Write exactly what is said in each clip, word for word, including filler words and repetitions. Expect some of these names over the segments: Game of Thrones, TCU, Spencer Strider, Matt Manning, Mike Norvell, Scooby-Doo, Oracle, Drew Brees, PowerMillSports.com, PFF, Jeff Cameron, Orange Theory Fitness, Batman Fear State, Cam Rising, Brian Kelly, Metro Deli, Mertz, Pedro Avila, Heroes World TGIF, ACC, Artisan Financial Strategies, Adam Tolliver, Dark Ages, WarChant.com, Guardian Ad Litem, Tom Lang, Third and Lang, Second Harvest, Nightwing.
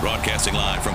Broadcasting live from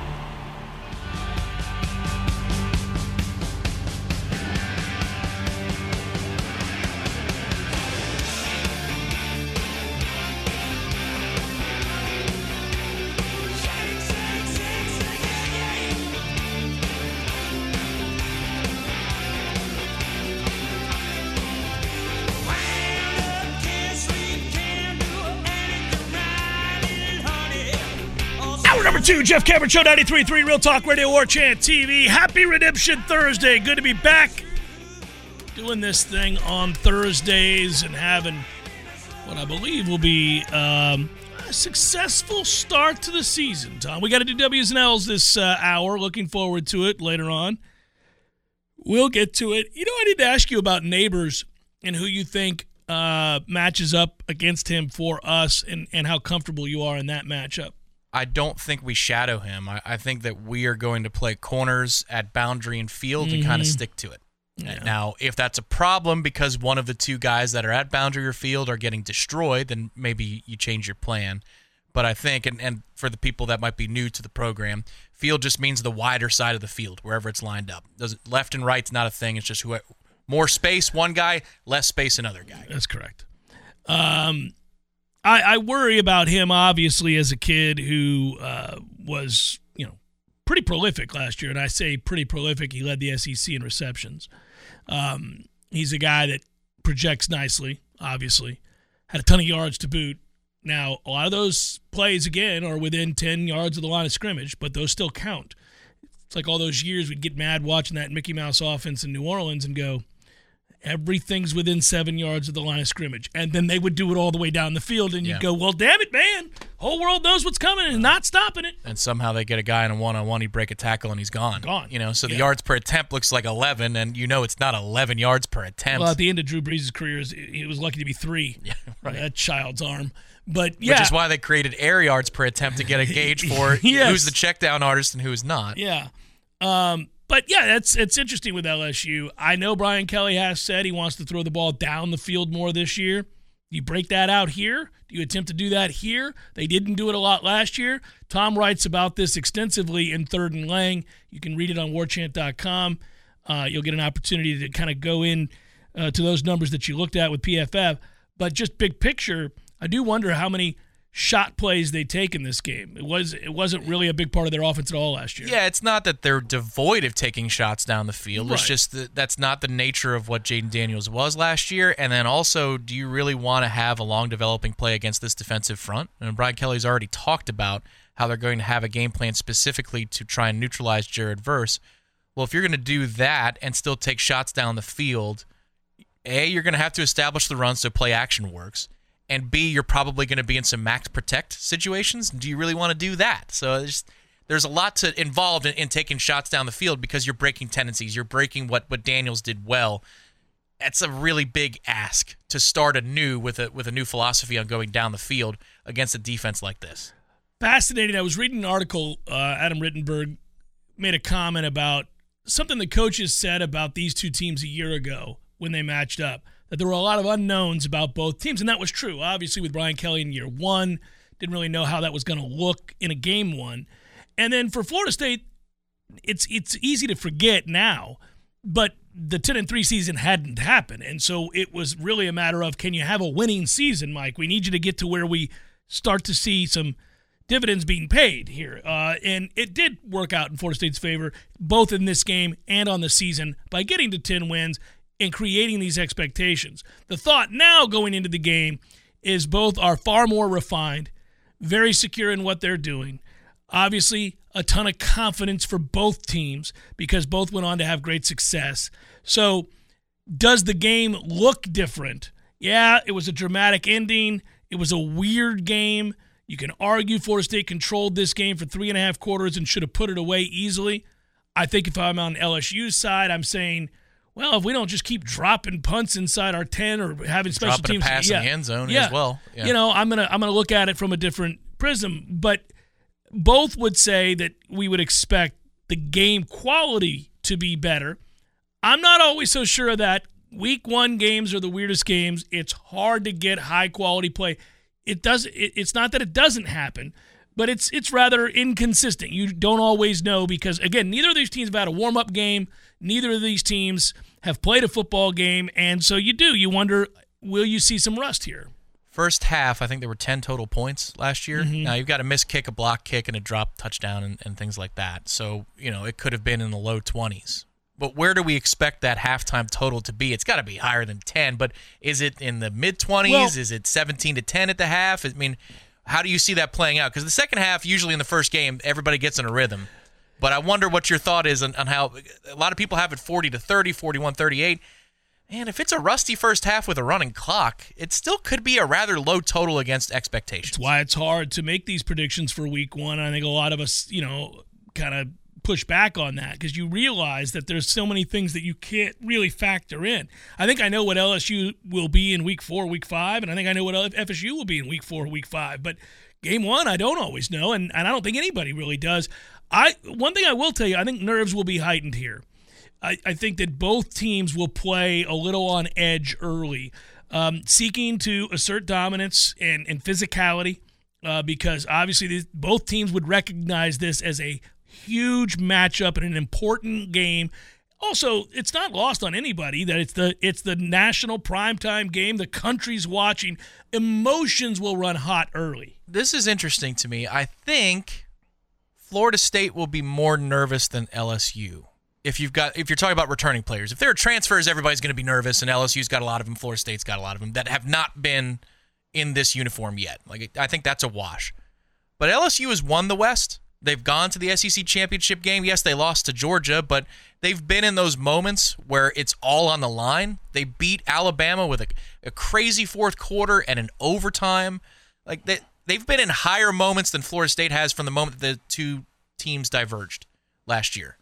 Two, Jeff Cameron Show, ninety-three point three, Real Talk Radio, War Chant T V. Happy Redemption Thursday. Good to be back doing this thing on Thursdays and having what I believe will be um, a successful start to the season, Tom. We got to do W's and L's this uh, hour. Looking forward to it later on. We'll get to it. You know, I need to ask you about Neighbors and who you think uh, matches up against him for us, and, and how comfortable you are in that matchup. I don't think we shadow him. I, I think that we are going to play corners at boundary and field, mm-hmm. and kind of stick to it. Yeah. Now, if that's a problem because one of the two guys that are at boundary or field are getting destroyed, then maybe you change your plan. But I think, and, and for the people that might be new to the program, field just means the wider side of the field, wherever it's lined up. Doesn't, left and right's not a thing. It's just who, more space one guy, less space another guy. That's correct. Um I, I worry about him, obviously, as a kid who uh, was, you know, pretty prolific last year. And I say pretty prolific. He led the S E C in receptions. Um, he's a guy that projects nicely, obviously. Had a ton of yards to boot. Now, a lot of those plays, again, are within ten yards of the line of scrimmage, but those still count. It's like all those years we'd get mad watching that Mickey Mouse offense in New Orleans and go, everything's within seven yards of the line of scrimmage. And then they would do it all the way down the field, and yeah. you'd go, well, damn it, man. Whole world knows what's coming and not stopping it. And somehow they get a guy in a one-on-one, he break a tackle, and he's gone. Gone. You know, so yeah. the yards per attempt looks like eleven, and you know it's not eleven yards per attempt. Well, at the end of Drew Brees' career, he was lucky to be three. Yeah, right. That child's arm. But yeah. Which is why they created air yards per attempt to get a gauge for yes. who's the check down artist and who is not. Yeah. Um But, yeah, that's it's interesting with L S U. I know Brian Kelly has said he wants to throw the ball down the field more this year. Do you break that out here? Do you attempt to do that here? They didn't do it a lot last year. Tom writes about this extensively in Third and Lang. You can read it on war chant dot com. Uh, you'll get an opportunity to kind of go in uh, to those numbers that you looked at with P F F. But just big picture, I do wonder how many – shot plays they take in this game. It was it wasn't really a big part of their offense at all last year. Yeah, it's not that they're devoid of taking shots down the field. Right. It's just that that's not the nature of what Jayden Daniels was last year. And then also, do you really want to have a long developing play against this defensive front? And Brian Kelly's already talked about how they're going to have a game plan specifically to try and neutralize Jared Verse. Well, if you're going to do that and still take shots down the field, A, you're going to have to establish the run so play action works. And B, you're probably going to be in some max protect situations. Do you really want to do that? So there's, there's a lot to involved in, in taking shots down the field because you're breaking tendencies. You're breaking what, what Daniels did well. That's a really big ask to start anew with a with a new philosophy on going down the field against a defense like this. Fascinating. I was reading an article. Uh, Adam Rittenberg made a comment about something the coaches said about these two teams a year ago when they matched up. That there were a lot of unknowns about both teams, and that was true. Obviously, with Brian Kelly in year one, Didn't really know how that was going to look in a game one. And then for Florida State, it's it's easy to forget now, but the ten and three season hadn't happened. And so it was really a matter of, can you have a winning season, Mike? We need you to get to where we start to see some dividends being paid here. Uh, and it did work out in Florida State's favor, both in this game and on the season, by getting to ten wins and creating these expectations. The thought now going into the game is both are far more refined, very secure in what they're doing. Obviously, a ton of confidence for both teams because both went on to have great success. So does the game look different? Yeah, it was a dramatic ending. It was a weird game. You can argue Florida State controlled this game for three and a half quarters and should have put it away easily. I think if I'm on L S U's side, I'm saying, well, if we don't just keep dropping punts inside our ten or having special dropping teams. Dropping a pass yeah, in the end zone yeah, as well. Yeah. You know, I'm going to I'm gonna look at it from a different prism, but – both would say that we would expect the game quality to be better. I'm not always so sure of that. Week one games are the weirdest games. It's hard to get high-quality play. It does. It, it's not that it doesn't happen, but it's it's rather inconsistent. You don't always know because, again, neither of these teams have had a warm-up game. Neither of these teams have played a football game, and so you do. You wonder, will you see some rust here? First half, I think there were ten total points last year. Mm-hmm. Now, you've got a missed kick, a block kick, and a drop touchdown and, and things like that. So, you know, it could have been in the low twenties. But where do we expect that halftime total to be? It's got to be higher than ten. But is it in the mid-twenties? Well, is it seventeen to ten at the half? I mean, how do you see that playing out? Because the second half, usually in the first game, everybody gets in a rhythm. But I wonder what your thought is on, on how a lot of people have it forty to thirty, forty-one thirty-eight. And if it's a rusty first half with a running clock, it still could be a rather low total against expectations. That's why it's hard to make these predictions for week one. I think a lot of us, you know, kind of push back on that because you realize that there's so many things that you can't really factor in. I think I know what L S U will be in week four, week five, and I think I know what F S U will be in week four, week five. But game one, I don't always know, and, and I don't think anybody really does. I one thing I will tell you, I think nerves will be heightened here. I, I think that both teams will play a little on edge early, um, seeking to assert dominance and, and physicality uh, because obviously these, both teams would recognize this as a huge matchup and an important game. Also, it's not lost on anybody that it's the it's the national primetime game. The country's watching. Emotions will run hot early. This is interesting to me. I think Florida State will be more nervous than L S U. If you've got, if you're talking about returning players, if there are transfers, everybody's going to be nervous, and L S U's got a lot of them, Florida State's got a lot of them that have not been in this uniform yet. Like, I think that's a wash. But L S U has won the West. They've gone to the S E C championship game. Yes, they lost to Georgia, but they've been in those moments where it's all on the line. They beat Alabama with a, a crazy fourth quarter and an overtime. Like they, they've been in higher moments than Florida State has from the moment the two teams diverged last year.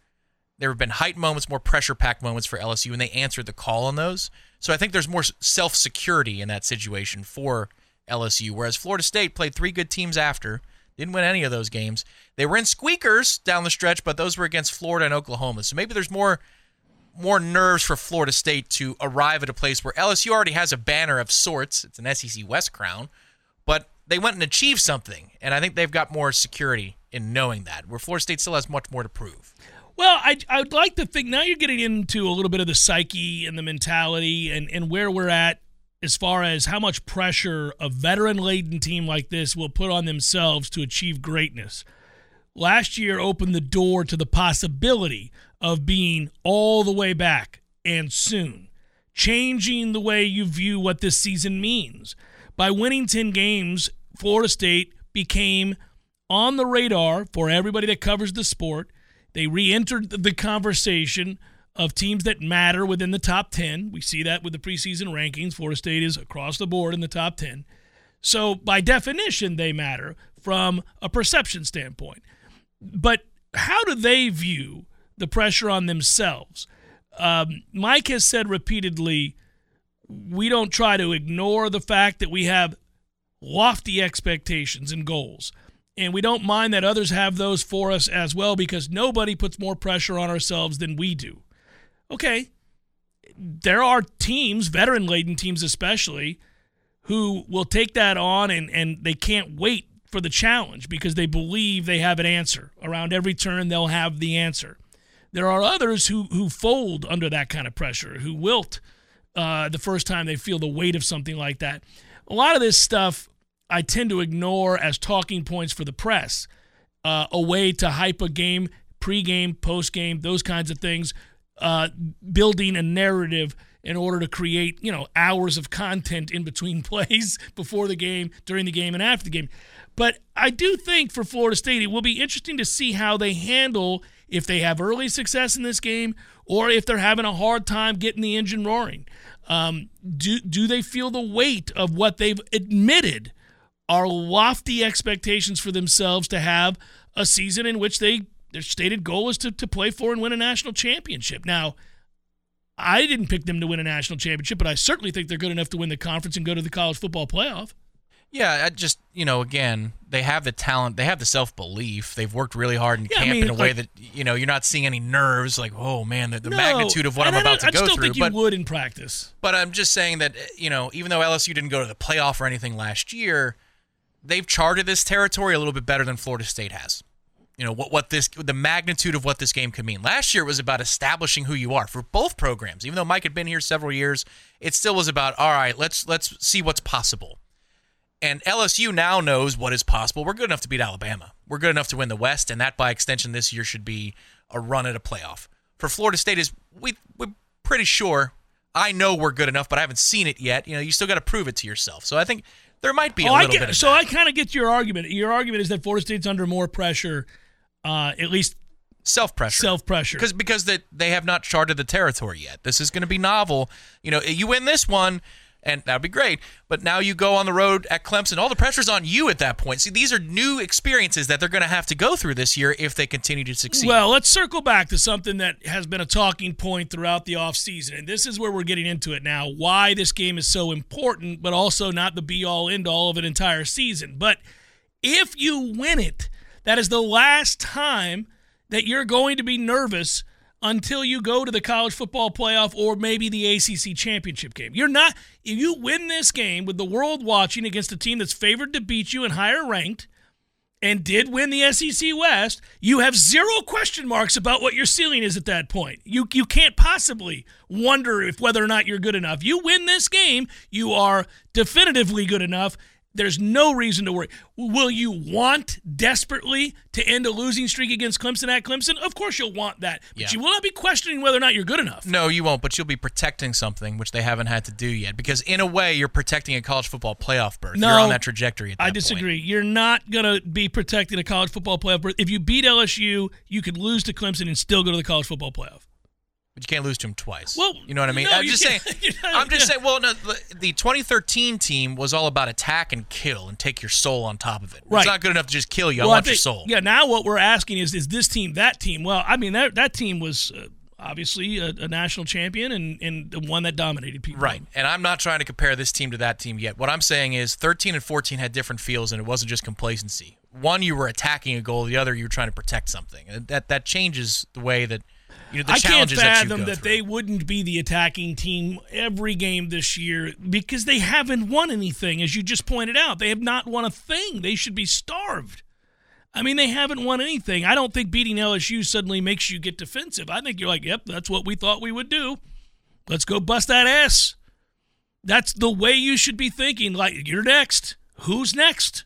There have been height moments, more pressure-packed moments for L S U, and they answered the call on those. So I think there's more self-security in that situation for L S U, whereas Florida State played three good teams after, didn't win any of those games. They were in squeakers down the stretch, but those were against Florida and Oklahoma. So maybe there's more, more nerves for Florida State to arrive at a place where L S U already has a banner of sorts. It's an S E C West crown, but they went and achieved something, and I think they've got more security in knowing that, where Florida State still has much more to prove. Well, I I would like to think now you're getting into a little bit of the psyche and the mentality and, and where we're at as far as how much pressure a veteran-laden team like this will put on themselves to achieve greatness. Last year opened the door to the possibility of being all the way back and soon, changing the way you view what this season means. By winning ten games, Florida State became on the radar for everybody that covers the sport. They re-entered the conversation of teams that matter within the top ten. We see that with the preseason rankings. Florida State is across the board in the top ten. So by definition, they matter from a perception standpoint. But how do they view the pressure on themselves? Um, Mike has said repeatedly, we don't try to ignore the fact that we have lofty expectations and goals. And we don't mind that others have those for us as well because nobody puts more pressure on ourselves than we do. Okay, there are teams, veteran-laden teams especially, who will take that on and, and they can't wait for the challenge because they believe they have an answer. Around every turn, they'll have the answer. There are others who who fold under that kind of pressure, who wilt uh, the first time they feel the weight of something like that. A lot of this stuff I tend to ignore as talking points for the press, uh, a way to hype a game, pre-game, post-game, those kinds of things, uh, building a narrative in order to create, you know, hours of content in between plays before the game, during the game, and after the game. But I do think for Florida State, it will be interesting to see how they handle if they have early success in this game or if they're having a hard time getting the engine roaring. Um, do, do they feel the weight of what they've admitted are lofty expectations for themselves to have a season in which they their stated goal is to, to play for and win a national championship? Now, I didn't pick them to win a national championship, but I certainly think they're good enough to win the conference and go to the college football playoff. Yeah, I just, you know, again, they have the talent. They have the self-belief. They've worked really hard in yeah, camp I mean, in a like, way that, you know, you're not seeing any nerves like, oh, man, the, the no, magnitude of what I'm about to go through. I still think you but, would in practice. But I'm just saying that, you know, even though L S U didn't go to the playoff or anything last year, they've charted this territory a little bit better than Florida State has. You know, what what this the magnitude of what this game could mean. Last year was about establishing who you are for both programs. Even though Mike had been here several years, it still was about, all right, let's let's see what's possible. And L S U now knows what is possible. We're good enough to beat Alabama. We're good enough to win the West, and that by extension this year should be a run at a playoff. For Florida State, is we we're pretty sure. I know we're good enough, but I haven't seen it yet. You know, you still got to prove it to yourself. So I think there might be a oh, little I get, bit of So that. I kind of get your argument. Your argument is that Florida State's under more pressure. Uh, at least self-pressure. Self-pressure. Because because that they have not charted the territory yet. This is going to be novel. You know, you win this one, and that would be great. But now you go on the road at Clemson. All the pressure's on you at that point. See, these are new experiences that they're going to have to go through this year if they continue to succeed. Well, let's circle back to something that has been a talking point throughout the offseason. And this is where we're getting into it now, why this game is so important, but also not the be-all, end-all of an entire season. But if you win it, that is the last time that you're going to be nervous until you go to the college football playoff or maybe the A C C championship game. You're not, if you win this game with the world watching against a team that's favored to beat you and higher ranked and did win the S E C West, you have zero question marks about what your ceiling is at that point. You you can't possibly wonder if whether or not you're good enough. You win this game, you are definitively good enough. There's no reason to worry. Will you want desperately to end a losing streak against Clemson at Clemson? Of course you'll want that. But yeah. you will not be questioning whether or not you're good enough. No, you won't, but you'll be protecting something, which they haven't had to do yet. Because in a way, you're protecting a college football playoff berth. No, you're on that trajectory at that I disagree. Point. You're not going to be protecting a college football playoff berth. If you beat L S U, you could lose to Clemson and still go to the college football playoff. But you can't lose to him twice. Well, you know what I mean? No, I'm just saying, not, I'm just yeah. saying, well, no, the twenty thirteen team was all about attack and kill and take your soul on top of it. Right. It's not good enough to just kill you. Well, I want I think, your soul. Yeah, now what we're asking is, is this team, that team? Well, I mean, that that team was uh, obviously a, a national champion and, and one that dominated people. Right, and I'm not trying to compare this team to that team yet. What I'm saying is thirteen and fourteen had different feels, and it wasn't just complacency. One, you were attacking a goal. The other, you were trying to protect something. And that, that changes the way that... You know, the I can't fathom that, that they wouldn't be the attacking team every game this year because they haven't won anything, as you just pointed out. They have not won a thing. They should be starved. I mean, they haven't won anything. I don't think beating L S U suddenly makes you get defensive. I think you're like, yep, that's what we thought we would do. Let's go bust that ass. That's the way you should be thinking. Like, you're next. Who's next?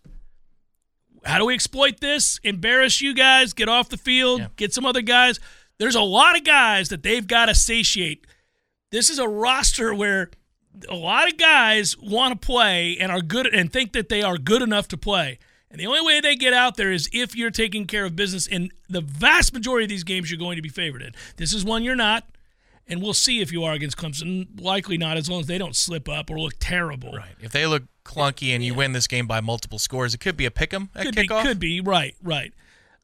How do we exploit this? Embarrass you guys. Get off the field. Yeah. Get some other guys. There's a lot of guys that they've got to satiate. This is a roster where a lot of guys want to play and are good and think that they are good enough to play. And the only way they get out there is if you're taking care of business. And the vast majority of these games you're going to be favored in. This is one you're not. And we'll see if you are against Clemson. Likely not, as long as they don't slip up or look terrible. Right. If they look clunky and you yeah. win this game by multiple scores, it could be a pick'em at could kickoff. Be, could be. Right, right.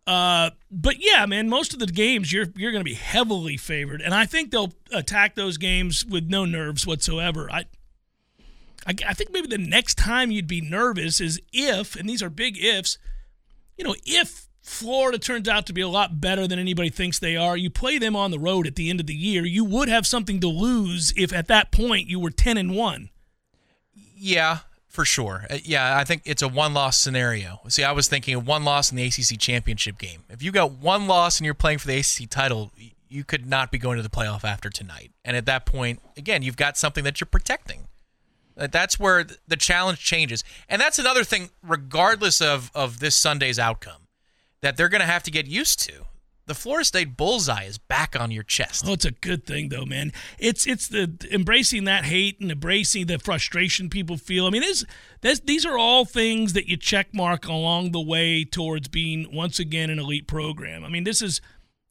Uh, but yeah, man, most of the games you're you're going to be heavily favored, and I think they'll attack those games with no nerves whatsoever. I, I, I think maybe the next time you'd be nervous is if, and these are big ifs, you know, if Florida turns out to be a lot better than anybody thinks they are, you play them on the road at the end of the year, you would have something to lose if at that point you were ten and one. Yeah, For sure. Yeah, I think it's a one-loss scenario. See, I was thinking of one loss in the A C C championship game. If you got one loss and you're playing for the A C C title, you could not be going to the playoff after tonight. And at that point, again, you've got something that you're protecting. That's where the challenge changes. And that's another thing, regardless of, of this Sunday's outcome, that they're going to have to get used to. The Florida State bullseye is back on your chest. Oh, it's a good thing, though, man. It's it's the embracing that hate and embracing the frustration people feel. I mean, this, this, these are all things that you check mark along the way towards being, once again, an elite program. I mean, this is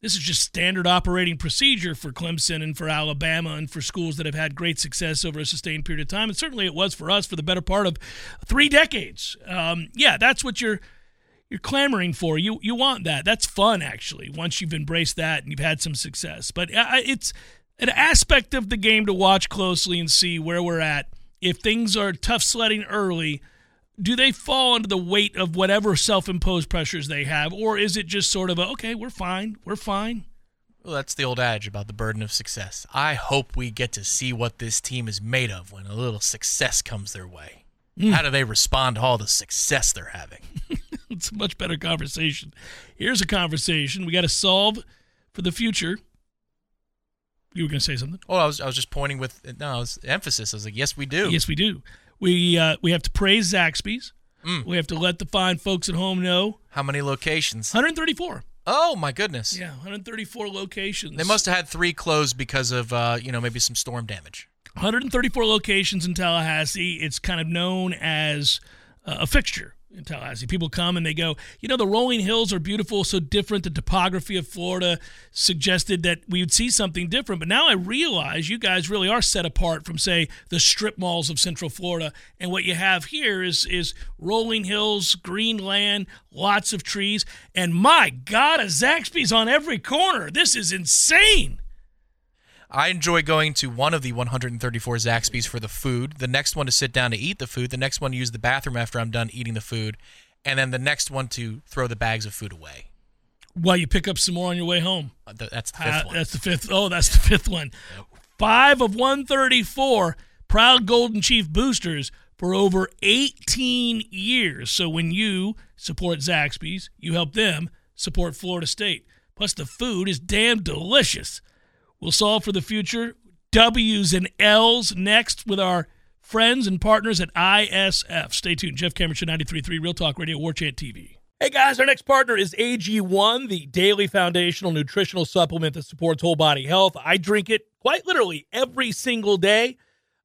this is just standard operating procedure for Clemson and for Alabama and for schools that have had great success over a sustained period of time. And certainly it was for us for the better part of three decades. Um, yeah, that's what you're... You're clamoring for you. You want that. That's fun, actually. Once you've embraced that and you've had some success, but it's an aspect of the game to watch closely and see where we're at. If things are tough sledding early, do they fall under the weight of whatever self-imposed pressures they have, or is it just sort of a okay, we're fine, we're fine? Well, that's the old adage about the burden of success. I hope we get to see what this team is made of when a little success comes their way. Mm. How do they respond to all the success they're having? It's a much better conversation. Here's a conversation. We got to solve for the future. You were going to say something? Oh, I was I was just pointing with no I was, emphasis. I was like, yes, we do. Yes, we do. We uh, we have to praise Zaxby's. Mm. We have to let the fine folks at home know. How many locations? one hundred thirty-four. Oh, my goodness. Yeah, one hundred thirty-four locations. They must have had three closed because of, uh, you know, maybe some storm damage. one hundred thirty-four locations in Tallahassee. It's kind of known as uh, a fixture. In Tallahassee, people come and they go, you know, the rolling hills are beautiful, so different. The topography of Florida suggested that we would see something different. But now I realize you guys really are set apart from, say, the strip malls of Central Florida. And what you have here is is rolling hills, green land, lots of trees. And my God, a Zaxby's on every corner. This is insane. I enjoy going to one of the one hundred thirty-four Zaxby's for the food, the next one to sit down to eat the food, the next one to use the bathroom after I'm done eating the food, and then the next one to throw the bags of food away. While you pick up some more on your way home. Uh, th- that's the fifth uh, one. That's the fifth. Oh, that's the fifth one. Yep. Five of one hundred thirty-four proud Golden Chief boosters for over eighteen years. So when you support Zaxby's, you help them support Florida State. Plus, the food is damn delicious. We'll solve for the future. W's and L's next with our friends and partners at I S F. Stay tuned. Jeff Cameron, ninety-three point three, Real Talk Radio, War Chant T V. Hey, guys, our next partner is A G one, the daily foundational nutritional supplement that supports whole body health. I drink it quite literally every single day.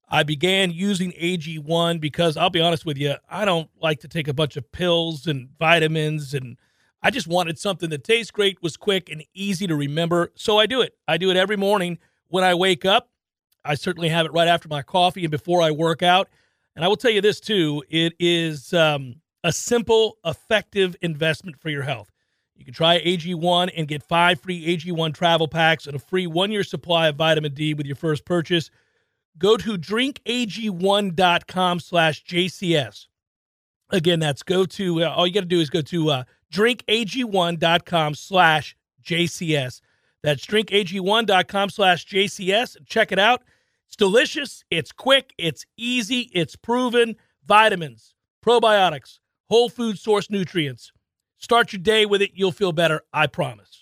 I began using A G one because, I'll be honest with you, I don't like to take a bunch of pills and vitamins, and I just wanted something that tastes great, was quick, and easy to remember, so I do it. I do it every morning when I wake up. I certainly have it right after my coffee and before I work out. And I will tell you this, too. It is um, a simple, effective investment for your health. You can try A G one and get five free A G one travel packs and a free one-year supply of vitamin D with your first purchase. Go to drink A G one dot com slash J C S. Again, that's go to, uh, all you got to do is go to uh, drink A G one dot com slash J C S. That's drink A G one dot com slash J C S. Check it out. It's delicious. It's quick. It's easy. It's proven. Vitamins, probiotics, whole food source nutrients. Start your day with it. You'll feel better. I promise.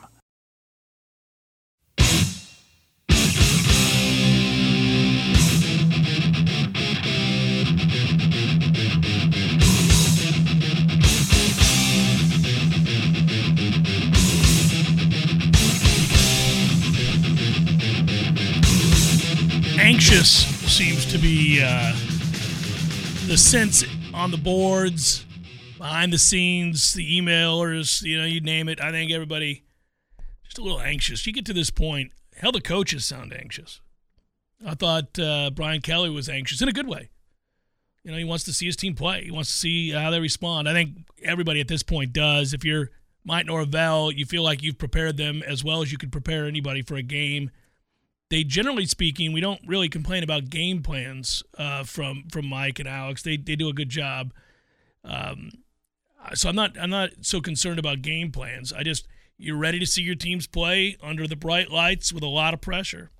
Anxious seems to be uh, the sense on the boards, behind the scenes, the emailers, you know, you name it. I think everybody just a little anxious. You get to this point, hell, the coaches sound anxious. I thought uh, Brian Kelly was anxious in a good way. You know, he wants to see his team play. He wants to see how they respond. I think everybody at this point does. If you're Mike Norvell, you feel like you've prepared them as well as you could prepare anybody for a game. they generally speaking, we don't really complain about game plans uh, from from Mike and Alex. They they do a good job. Um, so I'm not I'm not so concerned about game plans. I just you're ready to see your teams play under the bright lights with a lot of pressure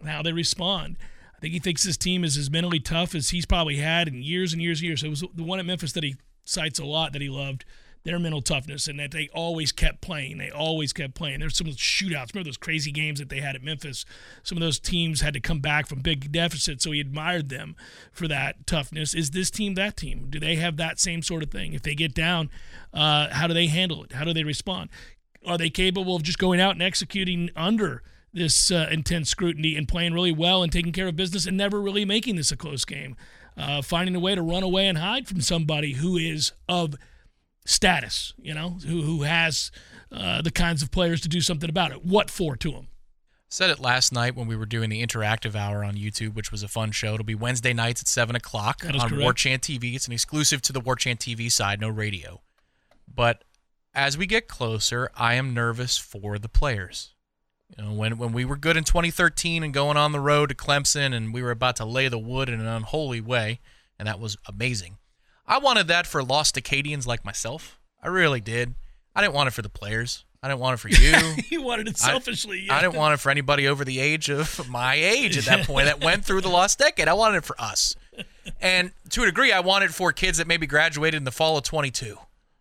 and how they respond. I think he thinks his team is as mentally tough as he's probably had in years and years and years. It was the one at Memphis that he cites a lot that he loved, their mental toughness, and that they always kept playing. They always kept playing. There's some shootouts. Remember those crazy games that they had at Memphis? Some of those teams had to come back from big deficits, so he admired them for that toughness. Is this team that team? Do they have that same sort of thing? If they get down, uh, how do they handle it? How do they respond? Are they capable of just going out and executing under this uh, intense scrutiny and playing really well and taking care of business and never really making this a close game, uh, finding a way to run away and hide from somebody who is of status, you know, who who has uh, the kinds of players to do something about it? What for to them? Said it last night when we were doing the interactive hour on YouTube, which was a fun show. It'll be Wednesday nights at seven o'clock on correct. War Chant T V. It's an exclusive to the War Chant T V side, no radio. But as we get closer, I am nervous for the players. You know, when when we were good in twenty thirteen and going on the road to Clemson and we were about to lay the wood in an unholy way, and that was amazing. I wanted that for lost Acadians like myself. I really did. I didn't want it for the players. I didn't want it for you. You wanted it selfishly. I, yeah. I didn't want it for anybody over the age of my age at that point that went through the lost decade. I wanted it for us. And to a degree, I wanted it for kids that maybe graduated in the fall of twenty-two.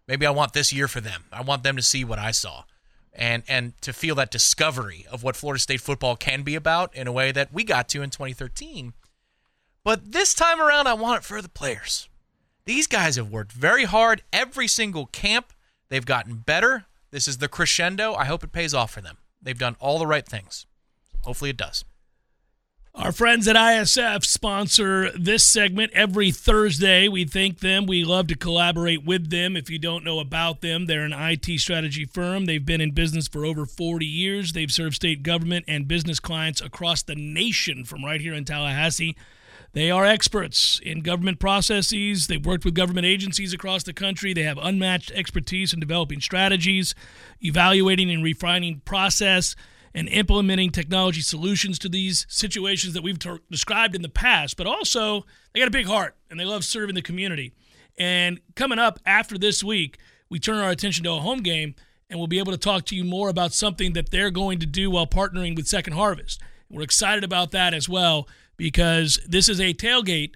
Maybe I want this year for them. I want them to see what I saw and and to feel that discovery of what Florida State football can be about in a way that we got to in twenty thirteen. But this time around, I want it for the players. These guys have worked very hard every single camp. They've gotten better. This is the crescendo. I hope it pays off for them. They've done all the right things. Hopefully it does. Our friends at I S F sponsor this segment every Thursday. We thank them. We love to collaborate with them. If you don't know about them, they're an I T strategy firm. They've been in business for over forty years. They've served state government and business clients across the nation from right here in Tallahassee. They are experts in government processes. They've worked with government agencies across the country. They have unmatched expertise in developing strategies, evaluating and refining process, and implementing technology solutions to these situations that we've ter- described in the past. But also, they got a big heart, and they love serving the community. And coming up after this week, we turn our attention to a home game, and we'll be able to talk to you more about something that they're going to do while partnering with Second Harvest. We're excited about that as well, because this is a tailgate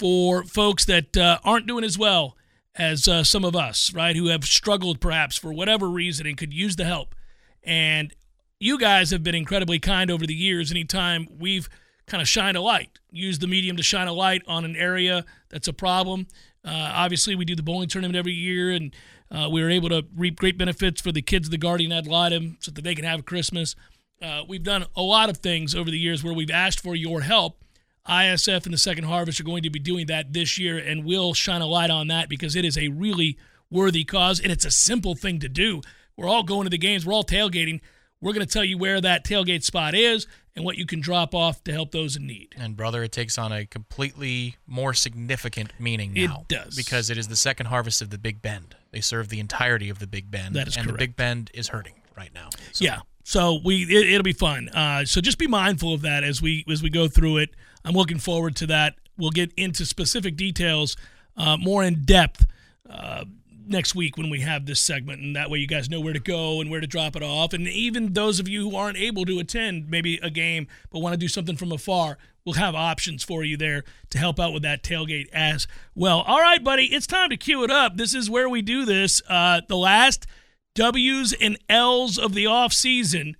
for folks that uh, aren't doing as well as uh, some of us, right, who have struggled perhaps for whatever reason and could use the help. And you guys have been incredibly kind over the years. Anytime we've kind of shined a light, used the medium to shine a light on an area that's a problem. Uh, obviously, we do the bowling tournament every year, and uh, we were able to reap great benefits for the kids of the Guardian Ad Litem so that they can have Christmas. Uh, we've done a lot of things over the years where we've asked for your help. I S F and the Second Harvest are going to be doing that this year, and we'll shine a light on that because it is a really worthy cause, and it's a simple thing to do. We're all going to the games. We're all tailgating. We're going to tell you where that tailgate spot is and what you can drop off to help those in need. And, brother, it takes on a completely more significant meaning now. It does. Because it is the Second Harvest of the Big Bend. They serve the entirety of the Big Bend. That is and correct. And the Big Bend is hurting right now. So. Yeah. So we it, it'll be fun. Uh, so just be mindful of that as we as we go through it. I'm looking forward to that. We'll get into specific details uh, more in depth uh, next week when we have this segment, and that way you guys know where to go and where to drop it off. And even those of you who aren't able to attend maybe a game but want to do something from afar, we'll have options for you there to help out with that tailgate as well. All right, buddy, it's time to cue it up. This is where we do this. Uh, the last W's and L's of the offseason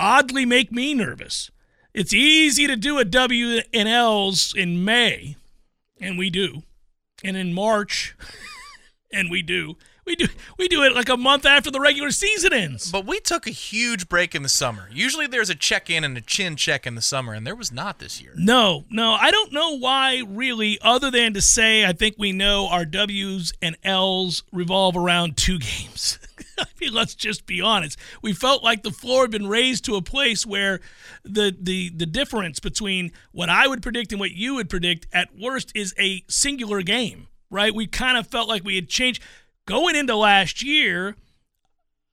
oddly make me nervous. It's easy to do a W and L's in May, and we do. And in March, and we do. We do we do it like a month after the regular season ends. But we took a huge break in the summer. Usually there's a check-in and a chin check in the summer, and there was not this year. No, no. I don't know why, really, other than to say I think we know our W's and L's revolve around two games. I mean, let's just be honest. We felt like the floor had been raised to a place where the, the, the difference between what I would predict and what you would predict at worst is a singular game, right? We kind of felt like we had changed. Going into last year,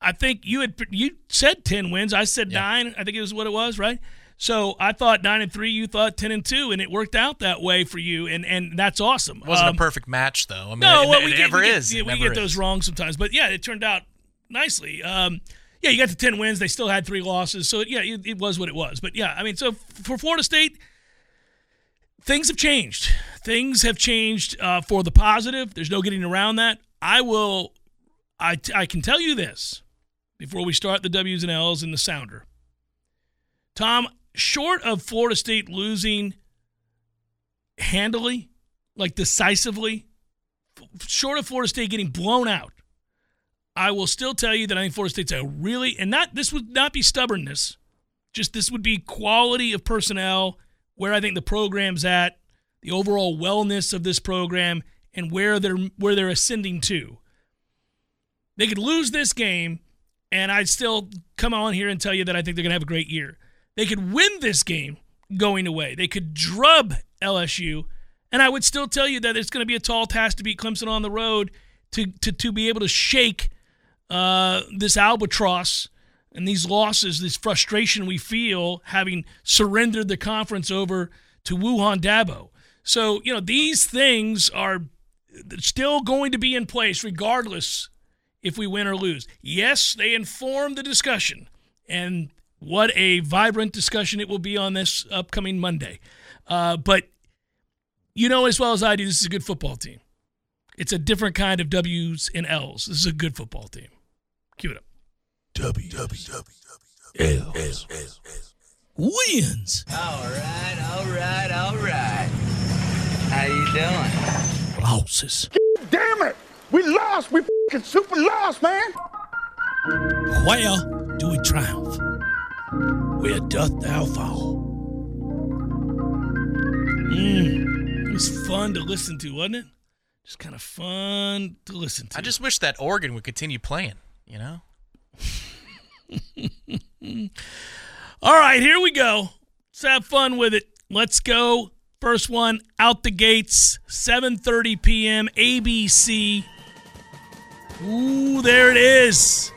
I think you had you said ten wins. I said yeah. nine. I think it was what it was, right? So I thought nine and three. You thought ten and two, and it worked out that way for you, and, and that's awesome. It wasn't um, a perfect match, though. I mean, no, it, well, we it get, never we get, is. Yeah, it we never get is. Those wrong sometimes, but yeah, it turned out nicely. Um, yeah, you got the ten wins. They still had three losses, so it, yeah, it, it was what it was. But yeah, I mean, so for Florida State, things have changed. Things have changed uh, for the positive. There's no getting around that. I will. I I can tell you this. Before we start the W's and L's and the sounder. Tom, short of Florida State losing handily, like decisively, short of Florida State getting blown out, I will still tell you that I think Florida State's a really, and not this would not be stubbornness, just this would be quality of personnel, where I think the program's at, the overall wellness of this program, and where they're where they're ascending to. They could lose this game, and I'd still come on here and tell you that I think they're going to have a great year. They could win this game going away. They could drub L S U, and I would still tell you that it's going to be a tall task to beat Clemson on the road to to, to be able to shake uh, this albatross and these losses, this frustration we feel having surrendered the conference over to Wuhan Dabo. So, you know, these things are still going to be in place regardless if we win or lose. Yes, they inform the discussion, and what a vibrant discussion it will be on this upcoming Monday. Uh, but you know as well as I do, this is a good football team. It's a different kind of W's and L's. This is a good football team. Cue it up. W, W, W, L, L's. Wins. All right, all right, all right. How you doing? Losses. Damn it! We lost. We f***ing super lost, man. Where do we triumph? Where doth thou fall? Mm. It was fun to listen to, wasn't it? Just kind of fun to listen to. I just wish that organ would continue playing, you know? All right, here we go. Let's have fun with it. Let's go. First one, out the gates, seven thirty p.m., A B C. Ooh, there it is.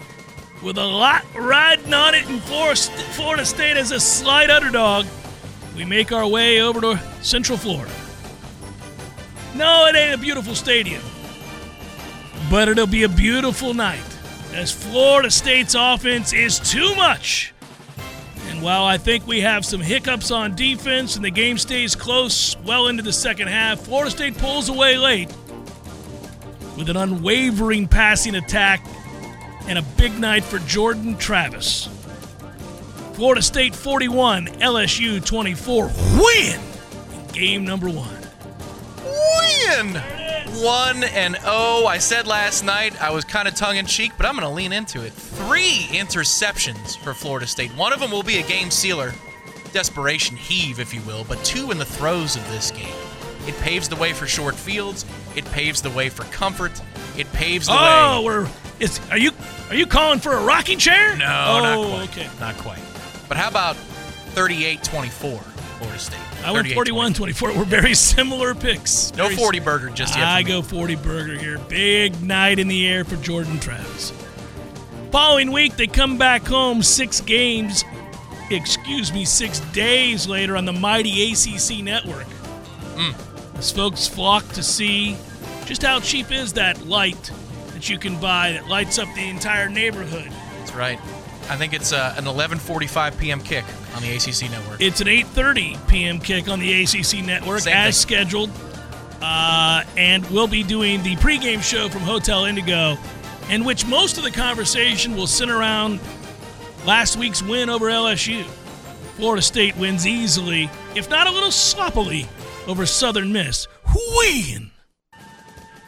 With a lot riding on it, and Florida State as a slight underdog, we make our way over to Central Florida. No, it ain't a beautiful stadium, but it'll be a beautiful night as Florida State's offense is too much. And while I think we have some hiccups on defense and the game stays close well into the second half, Florida State pulls away late with an unwavering passing attack and a big night for Jordan Travis. Florida State forty-one, L S U twenty-four. Win! Game number one. Win! one and oh. I said last night I was kind of tongue-in-cheek, but I'm going to lean into it. Three interceptions for Florida State. One of them will be a game sealer. Desperation heave, if you will, but two in the throes of this game. It paves the way for short fields. It paves the way for comfort. It paves the oh, way. Oh, we're it's are you are you calling for a rocking chair? No, oh, not quite. Okay. Not quite. But how about thirty-eight twenty-four, Florida State? I went forty-one twenty-four. We're very similar picks. No very forty sim- burger just yet. I go forty burger here. Big night in the air for Jordan Travis. Following week, they come back home six games, excuse me, six days later on the mighty A C C network. Mm. As folks flock to see just how cheap is that light that you can buy that lights up the entire neighborhood. That's right. I think it's uh, an eleven forty-five p.m. kick on the A C C network. It's an eight thirty p.m. kick on the A C C network. Same as thing. Scheduled. Uh, and we'll be doing the pregame show from Hotel Indigo, in which most of the conversation will center around last week's win over L S U. Florida State wins easily, if not a little sloppily, over Southern Miss. Win!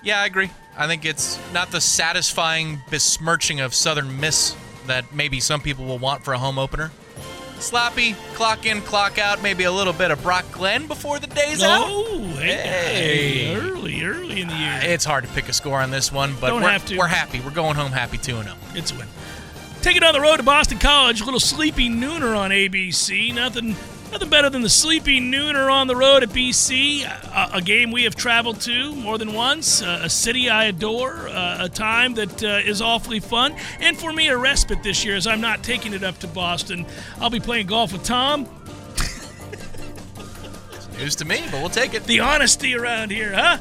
Yeah, I agree. I think it's not the satisfying besmirching of Southern Miss that maybe some people will want for a home opener. Sloppy, clock in, clock out, maybe a little bit of Brock Glenn before the day's oh, out. Oh, hey. hey. Early, early in the year. Uh, it's hard to pick a score on this one, but Don't we're, have to. we're happy. We're going home happy two and oh. It's a win. Take it on the road to Boston College. A little sleepy nooner on A B C. Nothing Nothing better than the sleepy nooner on the road at B C, a, a game we have traveled to more than once, a, a city I adore, a, a time that uh, is awfully fun, and for me a respite this year as I'm not taking it up to Boston. I'll be playing golf with Tom. It's news to me, but we'll take it. The honesty around here, huh?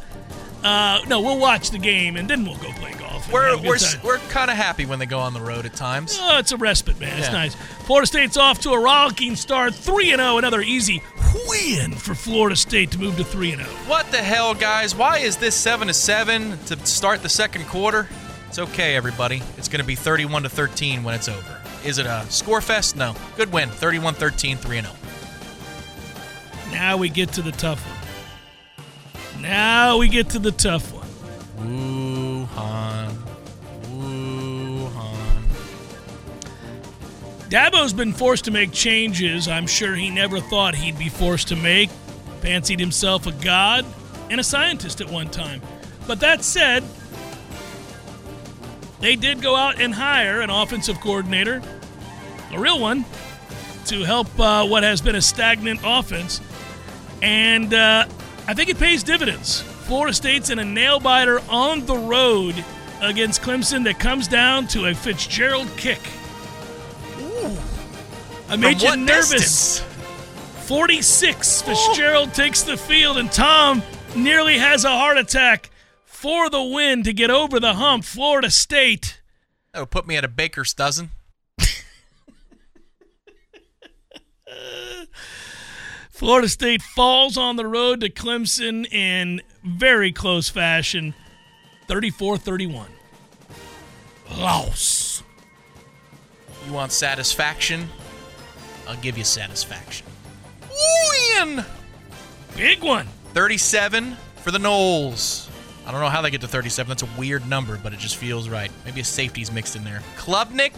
Uh, no, we'll watch the game, and then we'll go play golf. We're we're, we're kind of happy when they go on the road at times. Oh, it's a respite, man. Yeah. It's nice. Florida State's off to a rollicking start, three and oh, another easy win for Florida State to move to three and oh. What the hell, guys? Why is this seven to seven to start the second quarter? It's okay, everybody. It's going to be thirty-one to thirteen when it's over. Is it a score fest? No. Good win, thirty-one thirteen, three and oh. Now we get to the tough one. Now we get to the tough one. Wuhan. Wuhan. Dabo's been forced to make changes I'm sure he never thought he'd be forced to make. Fancied himself a god and a scientist at one time. But that said, they did go out and hire an offensive coordinator, a real one, to help uh, what has been a stagnant offense. And... Uh, I think it pays dividends. Florida State's in a nail-biter on the road against Clemson that comes down to a Fitzgerald kick. Ooh. I made you nervous. Distance? forty-six. Ooh. Fitzgerald takes the field, and Tom nearly has a heart attack for the win to get over the hump. Florida State. That would put me at a baker's dozen. Florida State falls on the road to Clemson in very close fashion, thirty-four thirty-one. Loss. You want satisfaction? I'll give you satisfaction. Win! Big one. thirty-seven for the Knowles. I don't know how they get to thirty-seven. That's a weird number, but it just feels right. Maybe a safety's mixed in there. Klubnik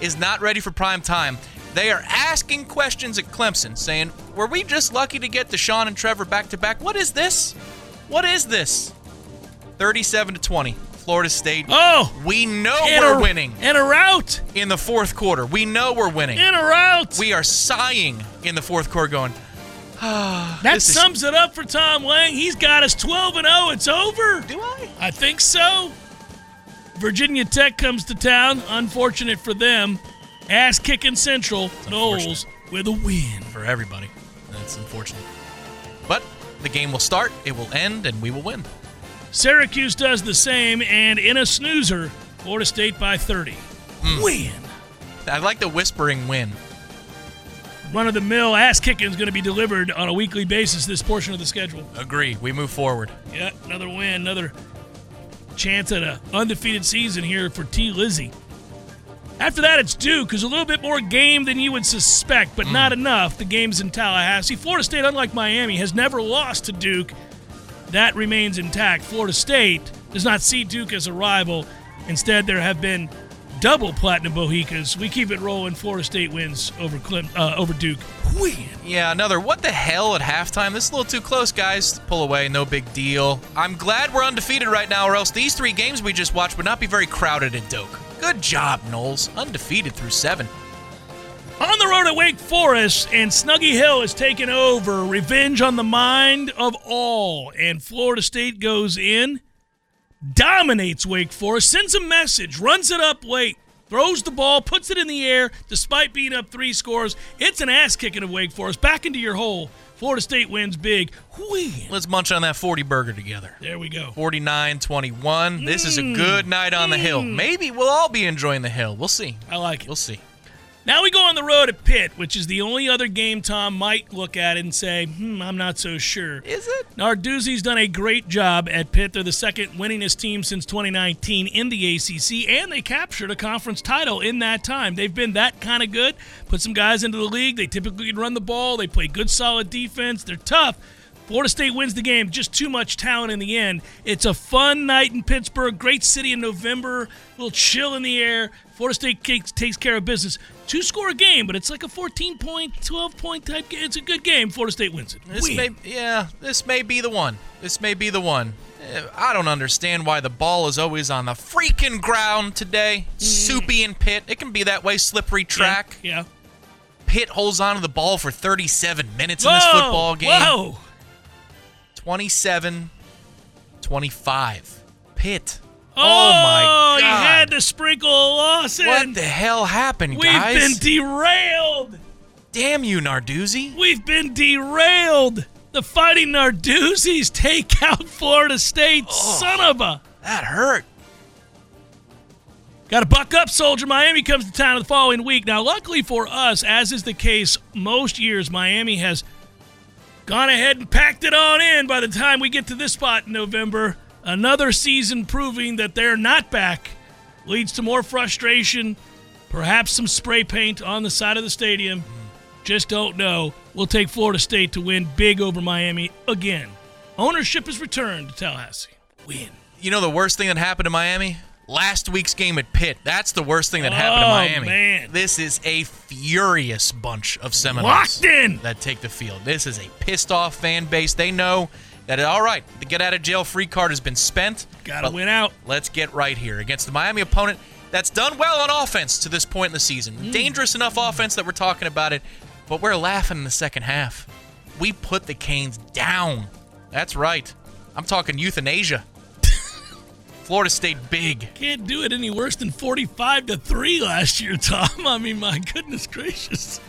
is not ready for prime time. They are asking questions at Clemson, saying, were we just lucky to get Deshaun and Trevor back-to-back? What is this? What is this? thirty-seven to twenty, Florida State. Oh! We know we're a, winning. And a rout. In the fourth quarter. We know we're winning. And a rout. We are sighing in the fourth quarter going, ah. That sums it up for Tom Lang. He's got us twelve and oh. It's over. Do I? I think so. Virginia Tech comes to town. Unfortunate for them. Ass-kicking Central, Knowles with a win. For everybody. That's unfortunate. But the game will start, it will end, and we will win. Syracuse does the same, and in a snoozer, Florida State by thirty. Mm. Win. I like the whispering win. Run-of-the-mill ass-kicking is going to be delivered on a weekly basis this portion of the schedule. Agree. We move forward. Yeah, another win, another chance at an undefeated season here for T. Lizzie. After that, it's Duke, who's a little bit more game than you would suspect, but mm. not enough. The game's in Tallahassee. Florida State, unlike Miami, has never lost to Duke. That remains intact. Florida State does not see Duke as a rival. Instead, there have been double Platinum Bohicas. We keep it rolling. Florida State wins over Clem- uh, over Duke. Win. Yeah, another what the hell at halftime. This is a little too close, guys. Pull away, no big deal. I'm glad we're undefeated right now, or else these three games we just watched would not be very crowded at Duke. Good job, Knowles. Undefeated through seven. On the road to Wake Forest, and Snuggy Hill is taken over. Revenge on the mind of all. And Florida State goes in, dominates Wake Forest, sends a message, runs it up late, throws the ball, puts it in the air, despite being up three scores. It's an ass-kicking of Wake Forest. Back into your hole. Florida State wins big. Whee. Let's munch on that forty burger together. There we go. forty-nine twenty-one. Mm. This is a good night on mm. the hill. Maybe we'll all be enjoying the hill. We'll see. I like it. We'll see. Now we go on the road at Pitt, which is the only other game Tom might look at and say, hmm, I'm not so sure. Is it? Narduzzi's done a great job at Pitt. They're the second winningest team since twenty nineteen in the A C C, and they captured a conference title in that time. They've been that kind of good. Put some guys into the league. They typically can run the ball. They play good, solid defense. They're tough. Florida State wins the game. Just too much talent in the end. It's a fun night in Pittsburgh. Great city in November. A little chill in the air. Florida State takes care of business. Two-score game, but it's like a fourteen-point, twelve-point type game. It's a good game. Florida State wins it. This may, yeah, this may be the one. This may be the one. I don't understand why the ball is always on the freaking ground today. Mm. Soupy in Pitt. It can be that way. Slippery track. Yeah. yeah. Pitt holds onto the ball for thirty-seven minutes whoa, in this football game. Whoa! twenty-seven twenty-five. Pitt. Oh, oh my God. You had to sprinkle a loss in. What the hell happened, We've guys? We've been derailed. Damn you, Narduzzi. We've been derailed. The Fighting Narduzzi's take out Florida State. Oh, son of a. That hurt. Got to buck up, soldier. Miami comes to town the following week. Now, luckily for us, as is the case most years, Miami has gone ahead and packed it on in by the time we get to this spot in November. Another season proving that they're not back leads to more frustration, perhaps some spray paint on the side of the stadium. Just don't know. We'll take Florida State to win big over Miami again. Ownership is returned to Tallahassee. Win. You know the worst thing that happened to Miami? Last week's game at Pitt, that's the worst thing that happened oh, to Miami. Man. This is a furious bunch of Seminoles locked in that take the field. This is a pissed-off fan base. They know that, all right, the get-out-of-jail-free card has been spent. Got to win out. Let's get right here against the Miami opponent that's done well on offense to this point in the season. Mm. Dangerous enough offense that we're talking about it, but we're laughing in the second half. We put the Canes down. That's right. I'm talking euthanasia. Florida State big. Can't do it any worse than forty-five to three last year, Tom. I mean, my goodness gracious.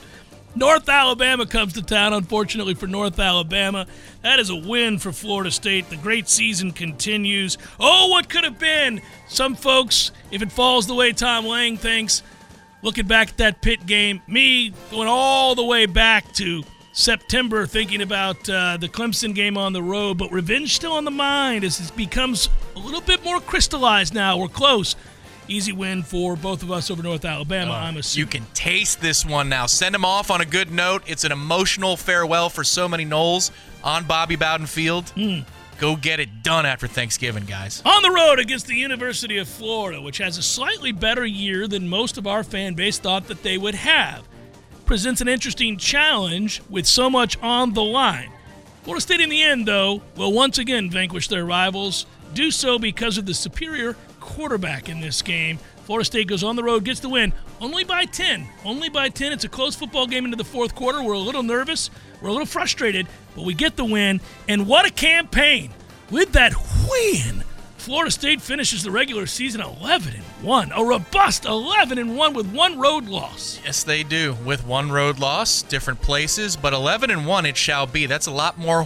North Alabama comes to town, unfortunately for North Alabama. That is a win for Florida State. The great season continues. Oh, what could have been? Some folks, if it falls the way Tom Lang thinks, looking back at that Pitt game, me going all the way back to September, thinking about uh, the Clemson game on the road, but revenge still on the mind as it becomes a little bit more crystallized now. We're close. Easy win for both of us over North Alabama, uh, I'm assuming. You can taste this one now. Send them off on a good note. It's an emotional farewell for so many Knowles on Bobby Bowden Field. Mm. Go get it done after Thanksgiving, guys. On the road against the University of Florida, which has a slightly better year than most of our fan base thought that they would have. Presents an interesting challenge with so much on the line. Florida State in the end, though, will once again vanquish their rivals. Do so because of the superior quarterback in this game. Florida State goes on the road, gets the win, only by ten. Only by ten. It's a close football game into the fourth quarter. We're a little nervous. We're a little frustrated, but we get the win. And what a campaign. With that win, Florida State finishes the regular season eleven and one. A robust eleven and one with one road loss. Yes, they do. With one road loss, different places, but eleven and one it shall be. That's a lot more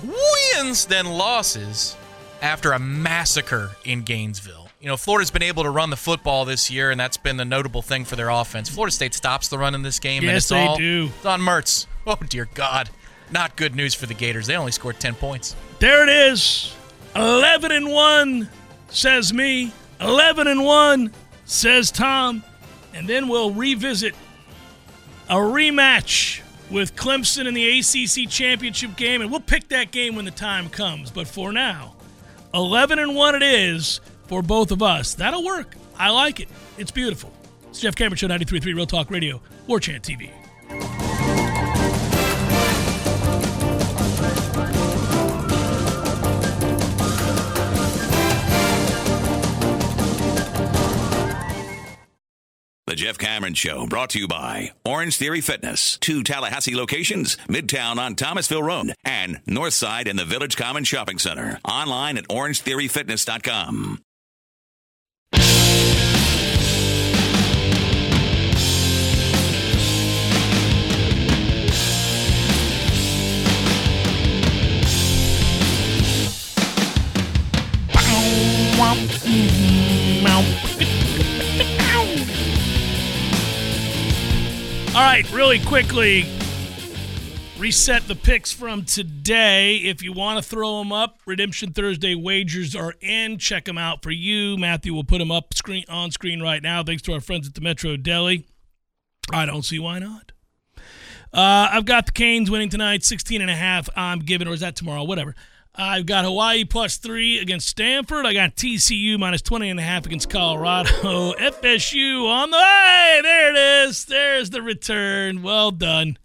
wins than losses after a massacre in Gainesville. You know, Florida's been able to run the football this year, and that's been the notable thing for their offense. Florida State stops the run in this game, yes, and it's they all do. It's on Mertz. Oh, dear God. Not good news for the Gators. They only scored ten points. There it is. eleven and one. Says me, eleven and one, says Tom, and then we'll revisit a rematch with Clemson in the A C C championship game, and we'll pick that game when the time comes. But for now, eleven and one it is for both of us. That'll work. I like it. It's beautiful. It's Jeff Cameron Show, ninety-three point three Real Talk Radio, War Chant T V. The Jeff Cameron Show, brought to you by Orange Theory Fitness. Two Tallahassee locations, Midtown on Thomasville Road and Northside in the Village Common Shopping Center. Online at orange theory fitness dot com. All right, really quickly, reset the picks from today. If you want to throw them up, Redemption Thursday wagers are in. Check them out for you. Matthew will put them up screen on screen right now, thanks to our friends at the Metro Deli. I don't see why not. Uh, I've got the Canes winning tonight, sixteen and a half. I'm giving, or is that tomorrow? Whatever. I've got Hawaii plus three against Stanford. I got T C U minus twenty and a half against Colorado. F S U on the way. There it is. There's the return. Well done.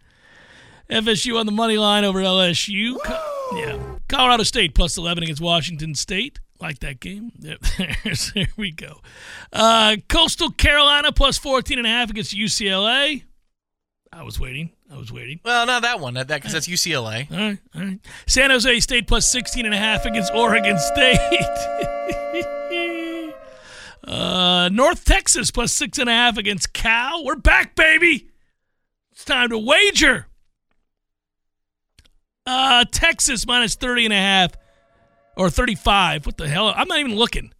F S U on the money line over L S U. Co- yeah. Colorado State plus eleven against Washington State. Like that game. Yep. There we go. Uh, Coastal Carolina plus fourteen and a half against U C L A. I was waiting. I was waiting. Well, not that one. That because that, that's U C L A. All right, all right. San Jose State plus sixteen and a half against Oregon State. uh, North Texas plus six and a half against Cal. We're back, baby. It's time to wager. Uh, Texas minus thirty and a half or thirty-five. What the hell? I'm not even looking.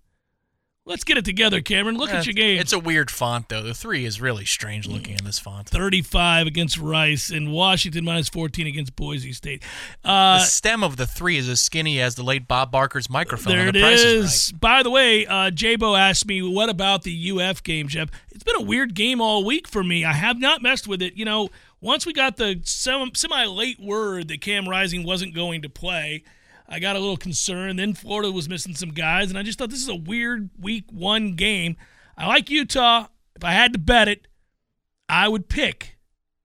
Let's get it together, Cameron. Look yeah, at your game. It's a weird font, though. The three is really strange looking in this font. thirty-five against Rice, and Washington minus fourteen against Boise State. Uh, the stem of the three is as skinny as the late Bob Barker's microphone. There on the it Price is. is right. By the way, uh, J-Bo asked me, what about the U F game, Jeff? It's been a weird game all week for me. I have not messed with it. You know, once we got the sem- semi-late word that Cam Rising wasn't going to play, I got a little concerned. Then Florida was missing some guys, and I just thought this is a weird week one game. I like Utah. If I had to bet it, I would pick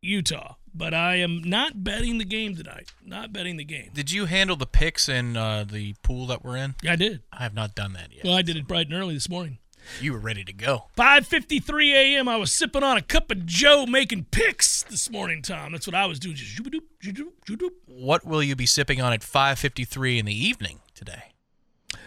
Utah. But I am not betting the game tonight. Not betting the game. Did you handle the picks in uh, the pool that we're in? Yeah, I did. I have not done that yet. Well, I did it bright and early this morning. You were ready to go. five fifty-three a.m. I was sipping on a cup of Joe making picks this morning, Tom. That's what I was doing. Just doop, doop, doop. What will you be sipping on at five fifty-three in the evening today?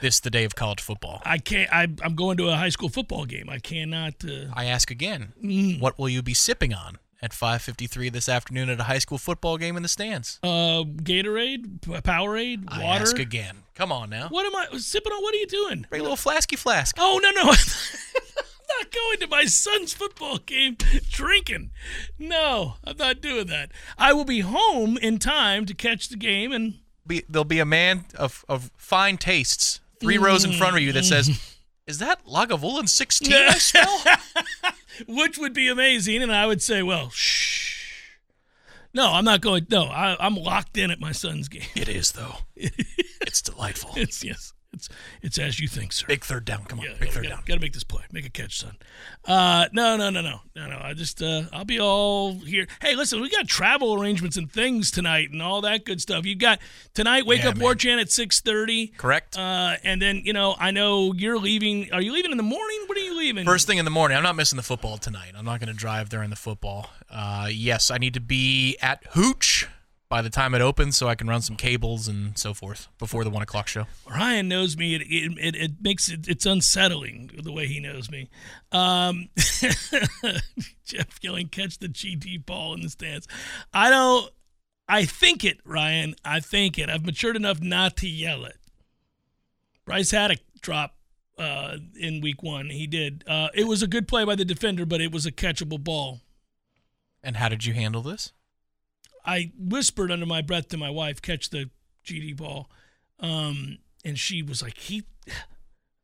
This the day of college football. I can't. I, I'm going to a high school football game. I cannot. Uh... I ask again. Mm. What will you be sipping on at five fifty-three this afternoon at a high school football game in the stands? Uh, Gatorade, Powerade, water. I ask again. Come on now. What am I sipping on? What are you doing? Bring a little flasky flask. Oh, no, no. I'm not going to my son's football game drinking. No, I'm not doing that. I will be home in time to catch the game. And be, there'll be a man of, of fine tastes three mm. rows in front of you that says, is that Lagavulin sixteen I smell? Which would be amazing, and I would say, well, shh. No, I'm not going. No, I, I'm locked in at my son's game. It is, though. It's delightful. It's yes. It's it's as you think, sir. Big third down. Come on, yeah, big gotta, third gotta, down. Got to make this play. Make a catch, son. Uh, no, no, no, no, no, no. I just, uh, I'll be all here. Hey, listen, we got travel arrangements and things tonight and all that good stuff. You got tonight. Wake yeah, up, man. War Chant at six thirty. Correct. Uh, and then you know, I know you're leaving. Are you leaving in the morning? What are you leaving? First thing in the morning. I'm not missing the football tonight. I'm not going to drive during the football. Uh, yes, I need to be at Hooch by the time it opens, so I can run some cables and so forth before the one o'clock show. Ryan knows me. It it, it makes it it's unsettling the way he knows me. Um, Jeff Gilling, catch the G D ball in the stands. I don't. I think it, Ryan. I think it. I've matured enough not to yell it. Bryce had a drop uh, in week one. He did. Uh, it was a good play by the defender, but it was a catchable ball. And how did you handle this? I whispered under my breath to my wife, catch the G D ball. Um, and she was like, he,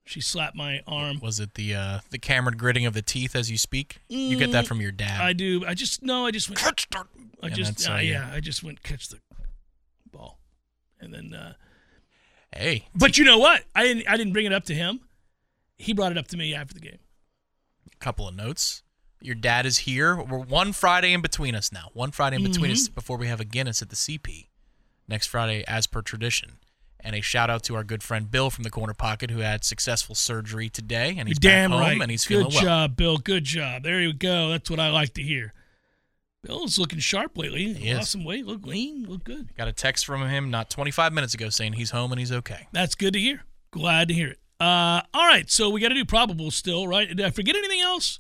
she slapped my arm. Was it the uh, the Cameron gritting of the teeth as you speak? Mm, you get that from your dad. I do. I just, no, I just went, catch the, I and just, uh, yeah, I just went, catch the ball. And then, uh, hey, but you know what? I didn't, I didn't bring it up to him. He brought it up to me after the game. A couple of notes. Your dad is here. We're one Friday in between us now. One Friday in between mm-hmm. us before we have a Guinness at the C P next Friday, as per tradition. And a shout out to our good friend Bill from the Corner Pocket, who had successful surgery today, and he's You're damn back home right. and he's feeling well. Good job, Bill. Good job. There you go. That's what I like to hear. Bill's looking sharp lately. He lost some weight. Look lean. Look good. Got a text from him not twenty-five minutes ago saying he's home and he's okay. That's good to hear. Glad to hear it. Uh, all right, so we got to do probable still, right? Did I forget anything else?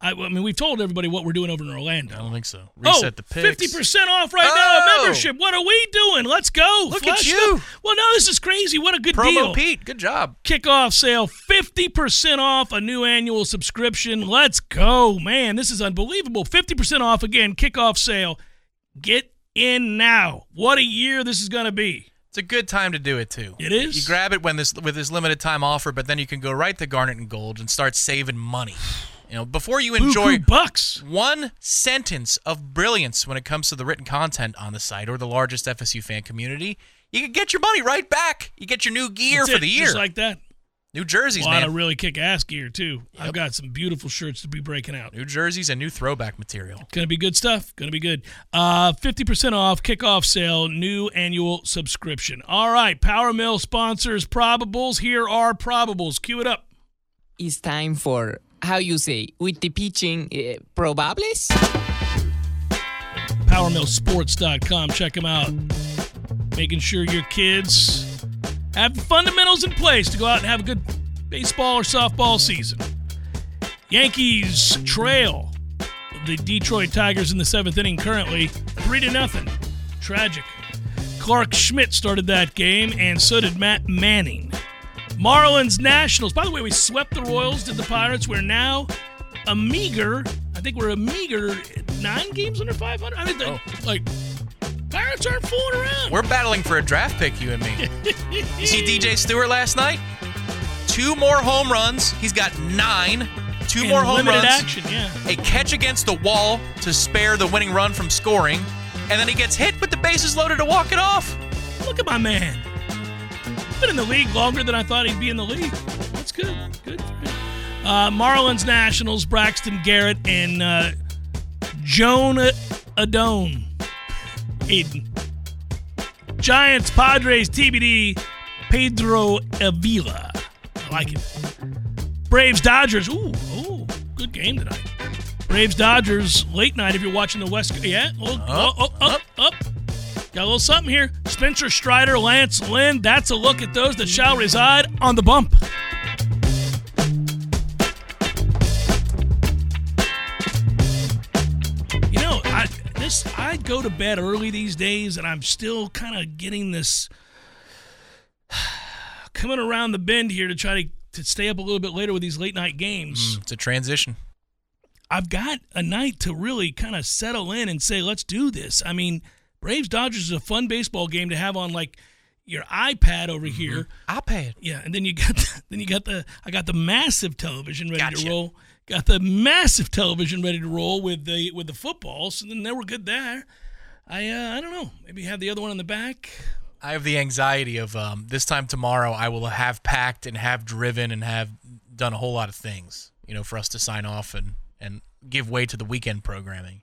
I, I mean, we've told everybody what we're doing over in Orlando. I don't think so. Reset oh, the picks. fifty percent off right oh. now a membership. What are we doing? Let's go. Look Flash at you. Up. Well, no, this is crazy. What a good Promo deal. Promo Pete, good job. Kickoff sale, fifty percent off a new annual subscription. Let's go. Man, this is unbelievable. fifty percent off again, kickoff sale. Get in now. What a year this is going to be. It's a good time to do it, too. It is? You grab it when this with this limited time offer, but then you can go right to Garnet and Gold and start saving money. You know, before you enjoy bucks. One sentence of brilliance when it comes to the written content on the site or the largest F S U fan community, you can get your money right back. You get your new gear That's for it, the year. Just like that. New jerseys, man. A lot man. of really kick-ass gear, too. Yep. I've got some beautiful shirts to be breaking out. New jerseys and new throwback material. Going to be good stuff. Going to be good. Uh, fifty percent off, kickoff sale, new annual subscription. All right, Power Mill sponsors Probables. Here are Probables. Cue it up. It's time for... How you say, with the pitching, uh, probables? power mill sports dot com. Check them out. Making sure your kids have the fundamentals in place to go out and have a good baseball or softball season. Yankees trail the Detroit Tigers in the seventh inning currently, three to nothing. Tragic. Clark Schmidt started that game, and so did Matt Manning. Marlins Nationals. By the way, we swept the Royals, did the Pirates. We're now a meager, I think we're a meager nine games under five hundred. I think, oh. Like, Pirates aren't fooling around. We're battling for a draft pick, you and me. You see D J Stewart last night? Two more home runs. He's got nine. Two and more home runs. Action, yeah. A catch against the wall to spare the winning run from scoring. And then he gets hit with the bases loaded to walk it off. Look at my man. Been in the league longer than I thought he'd be in the league. That's good. Good. Uh, Marlins Nationals, Braxton Garrett, and uh, Jonah Adone. Aiden. Giants, Padres, T B D, Pedro Avila. I like it. Braves, Dodgers. Ooh, ooh, good game tonight. Braves, Dodgers, late night if you're watching the West. Yeah, oh, oh, oh, up, up. Got a little something here. Spencer Strider, Lance Lynn. That's a look at those that shall reside on the bump. You know, I this I go to bed early these days, and I'm still kind of getting this coming around the bend here to try to, to stay up a little bit later with these late night games. Mm, it's a transition. I've got a night to really kind of settle in and say, let's do this. I mean, Braves-Dodgers is a fun baseball game to have on, like, your iPad over mm-hmm. here. iPad. Yeah, and then you got the, then you got the I got the massive television ready gotcha. to roll. Got the massive television ready to roll with the with the football. So then they were good there. I uh, I don't know. Maybe have the other one in the back. I have the anxiety of um, this time tomorrow I will have packed and have driven and have done a whole lot of things, you know, for us to sign off and, and give way to the weekend programming.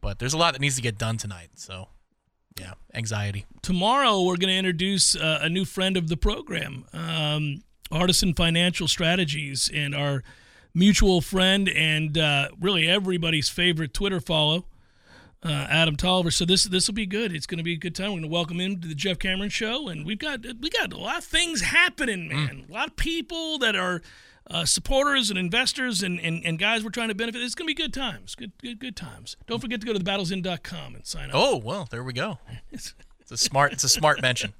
But there's a lot that needs to get done tonight, so... Yeah, anxiety. Tomorrow we're going to introduce uh, a new friend of the program, um, Artisan Financial Strategies, and our mutual friend and uh, really everybody's favorite Twitter follow, uh, Adam Tolliver. So this this will be good. It's going to be a good time. We're going to welcome him to the Jeff Cameron Show, and we've got we got a lot of things happening, man. Mm. A lot of people that are uh, supporters and investors and, and and guys we're trying to benefit. It's going to be good times. Good good good times. Don't forget to go to the battles in dot com and sign up. Oh, well, there we go. It's a smart it's a smart mention.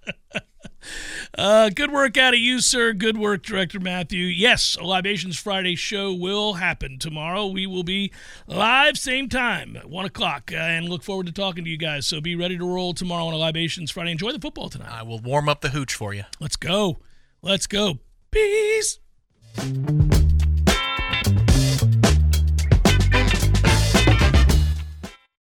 Uh, good work out of you, sir. Good work, Director Matthew. Yes, a Libations Friday show will happen tomorrow. We will be live same time, at one o'clock, uh, and look forward to talking to you guys. So be ready to roll tomorrow on a Libations Friday. Enjoy the football tonight. I will warm up the hooch for you. Let's go. Let's go. Peace.